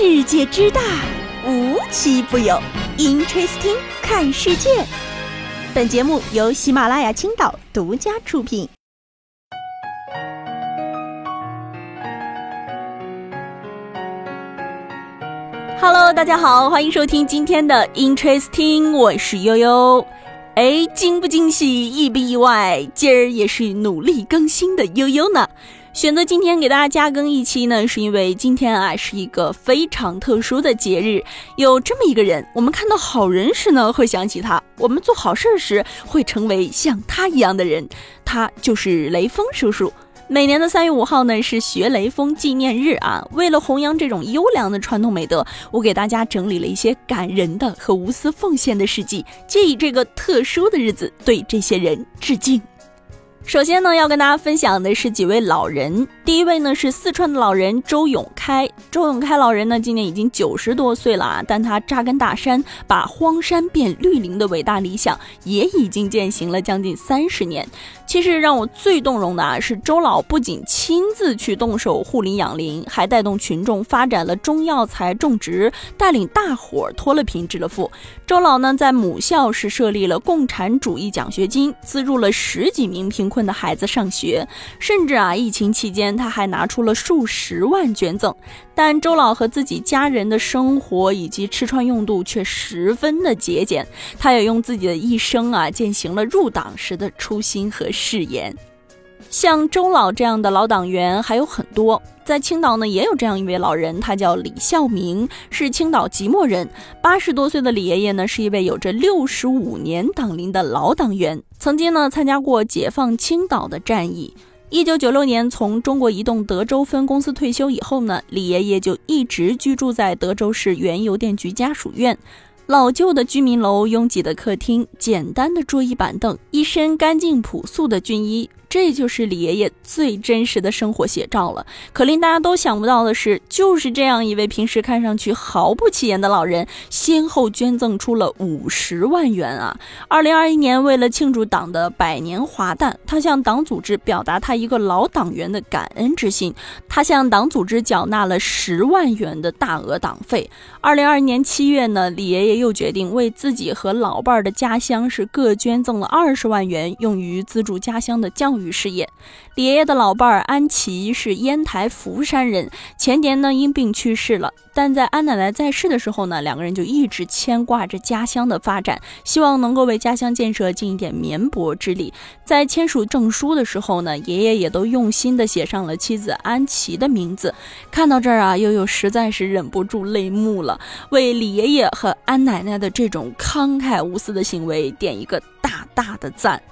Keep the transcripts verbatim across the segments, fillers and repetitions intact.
世界之大，无奇不有。 Interesting 看世界，本节目由喜马拉雅青岛独家出品。Hello， 大家好，欢迎收听今天的 Interesting， 我是悠悠。哎，惊不惊喜，意不意外？今儿也是努力更新的悠悠呢。选择今天给大家加更一期呢，是因为今天啊是一个非常特殊的节日，有这么一个人，我们看到好人时呢会想起他，我们做好事时会成为像他一样的人，他就是雷锋叔叔。每年的三月五号呢是学雷锋纪念日啊，为了弘扬这种优良的传统美德，我给大家整理了一些感人的和无私奉献的事迹，借以这个特殊的日子对这些人致敬。首先呢，要跟大家分享的是几位老人。第一位呢是四川的老人周永开。周永开老人呢今年已经九十多岁了啊，但他扎根大山，把荒山变绿林的伟大理想也已经践行了将近三十年。其实让我最动容的啊，是周老不仅亲自去动手护林养林，还带动群众发展了中药材种植，带领大伙脱了贫致了富。周老呢在母校是设立了共产主义奖学金，资助了十几名贫困的孩子上学，甚至啊疫情期间他还拿出了数十万捐赠。但周老和自己家人的生活以及吃穿用度却十分的节俭，他也用自己的一生啊践行了入党时的初心和誓言。像周老这样的老党员还有很多，在青岛呢也有这样一位老人，他叫李孝明，是青岛即墨人。八十多岁的李爷爷呢是一位有着六十五年党龄的老党员，曾经呢参加过解放青岛的战役。一九九六年从中国移动德州分公司退休以后呢，李爷爷就一直居住在德州市原邮电局家属院。老旧的居民楼，拥挤的客厅，简单的桌椅板凳，一身干净朴素的军衣，这就是李爷爷最真实的生活写照了。可令大家都想不到的是，就是这样一位平时看上去毫不起眼的老人，先后捐赠出了五十万元啊！ 二零二一年为了庆祝党的百年华诞，他向党组织表达他一个老党员的感恩之心，他向党组织缴纳了十万元的大额党费。二零二二年七月呢，李爷爷又决定为自己和老伴的家乡是各捐赠了二十万元，用于资助家乡的教育事业。李爷爷的老伴安琪是烟台福山人，前年呢因病去世了，但在安奶奶在世的时候呢，两个人就一直牵挂着家乡的发展，希望能够为家乡建设尽一点绵薄之力。在签署证书的时候呢，爷爷也都用心的写上了妻子安琪的名字。看到这儿啊，悠悠实在是忍不住泪目了，为李爷爷和安奶奶的这种慷慨无私的行为点一个大大的赞。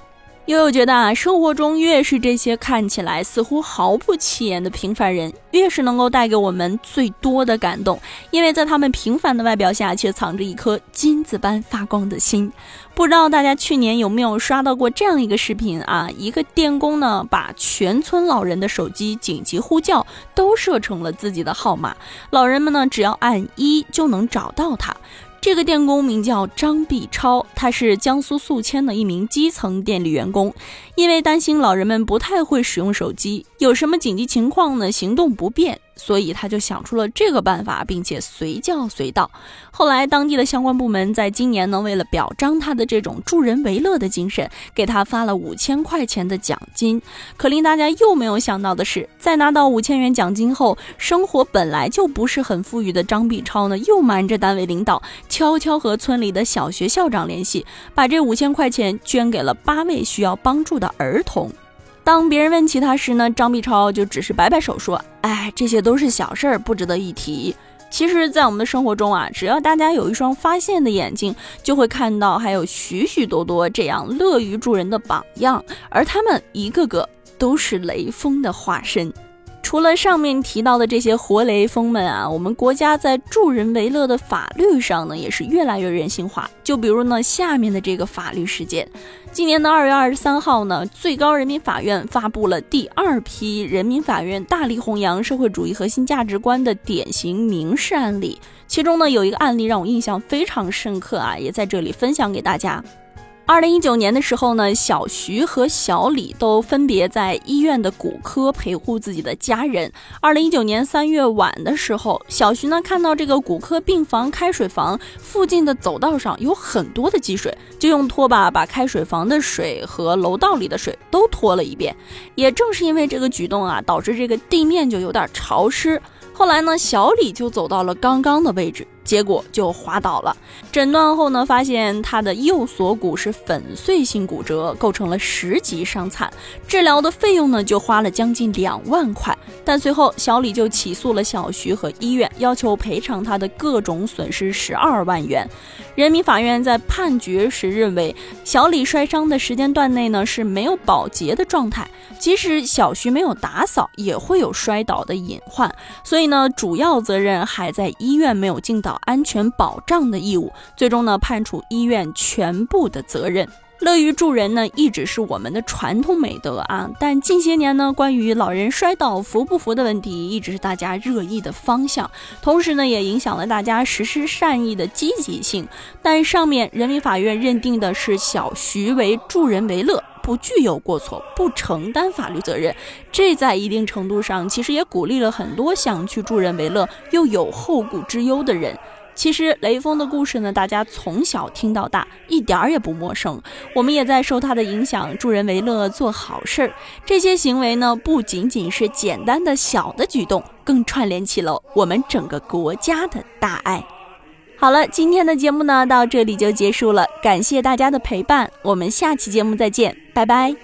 悠悠觉得啊，生活中越是这些看起来似乎毫不起眼的平凡人，越是能够带给我们最多的感动，因为在他们平凡的外表下却藏着一颗金子般发光的心。不知道大家去年有没有刷到过这样一个视频啊，一个电工呢把全村老人的手机紧急呼叫都设成了自己的号码，老人们呢只要按一就能找到他。这个电工名叫张碧超，他是江苏宿迁的一名基层电力员工。因为担心老人们不太会使用手机，有什么紧急情况呢，行动不便，所以他就想出了这个办法，并且随叫随到。后来当地的相关部门在今年呢，为了表彰他的这种助人为乐的精神，给他发了五千块钱的奖金。可令大家又没有想到的是，在拿到五千元奖金后，生活本来就不是很富裕的张碧超呢，又瞒着单位领导，悄悄和村里的小学校长联系，把这五千块钱捐给了八位需要帮助的儿童。当别人问起他时呢，张碧超就只是摆摆手说，哎，这些都是小事儿，不值得一提。其实在我们的生活中啊，只要大家有一双发现的眼睛，就会看到还有许许多多这样乐于助人的榜样，而他们一个个都是雷锋的化身。除了上面提到的这些活雷锋们啊，我们国家在助人为乐的法律上呢，也是越来越人性化。就比如呢，下面的这个法律事件，今年的二月二十三号呢，最高人民法院发布了第二批人民法院大力弘扬社会主义核心价值观的典型民事案例。其中呢，有一个案例让我印象非常深刻啊，也在这里分享给大家。二零一九年的时候呢，小徐和小李都分别在医院的骨科陪护自己的家人。二零一九年三月晚的时候，小徐呢看到这个骨科病房开水房附近的走道上有很多的积水，就用拖把把开水房的水和楼道里的水都拖了一遍。也正是因为这个举动啊，导致这个地面就有点潮湿。后来呢，小李就走到了刚刚的位置，结果就滑倒了。诊断后呢，发现他的右锁骨是粉碎性骨折，构成了十级伤残。治疗的费用呢，就花了将近两万块。但随后，小李就起诉了小徐和医院，要求赔偿他的各种损失十二万元。人民法院在判决时认为，小李摔伤的时间段内呢是没有保洁的状态，即使小徐没有打扫，也会有摔倒的隐患。所以呢，主要责任还在医院没有尽到安全保障的义务，最终呢判处医院全部的责任。乐于助人呢一直是我们的传统美德啊，但近些年呢，关于老人摔倒扶不扶的问题一直是大家热议的方向，同时呢也影响了大家实施善意的积极性。但上面人民法院认定的是小徐为助人为乐，不具有过错，不承担法律责任，这在一定程度上其实也鼓励了很多想去助人为乐又有后顾之忧的人。其实雷锋的故事呢，大家从小听到大，一点儿也不陌生，我们也在受他的影响，助人为乐，做好事。这些行为呢，不仅仅是简单的小的举动，更串联起了我们整个国家的大爱。好了，今天的节目呢，到这里就结束了，感谢大家的陪伴，我们下期节目再见，拜拜。